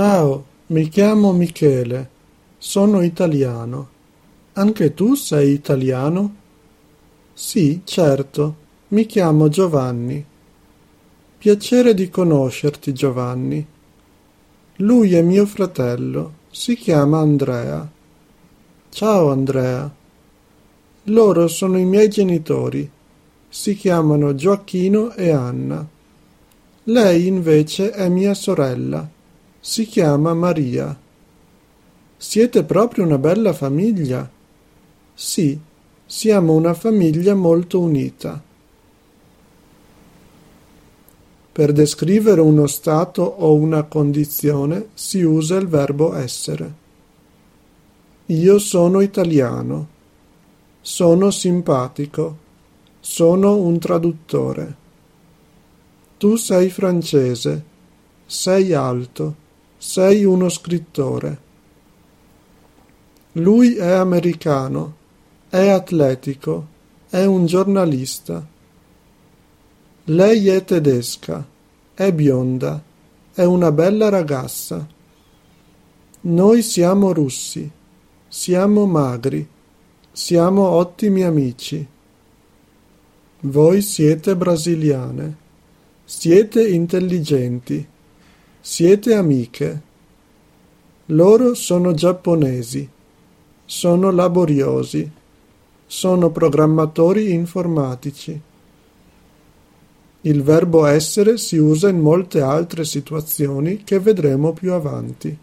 Ciao, mi chiamo Michele. Sono italiano. Anche tu sei italiano? Sì, certo. Mi chiamo Giovanni. Piacere di conoscerti, Giovanni. Lui è mio fratello. Si chiama Andrea. Ciao, Andrea. Loro sono i miei genitori. Si chiamano Gioacchino e Anna. Lei invece è mia sorella. Si chiama Maria. Siete proprio una bella famiglia? Sì, siamo una famiglia molto unita. Per descrivere uno stato o una condizione si usa il verbo essere. Io sono italiano. Sono simpatico. Sono un traduttore. Tu sei francese. Sei alto. Sei uno scrittore. Lui è americano. È atletico. È un giornalista. Lei è tedesca. È bionda. È una bella ragazza. Noi siamo russi. Siamo magri. Siamo ottimi amici. Voi siete brasiliane. Siete intelligenti. Siete amiche. Loro sono giapponesi. Sono laboriosi. Sono programmatori informatici. Il verbo essere si usa in molte altre situazioni che vedremo più avanti.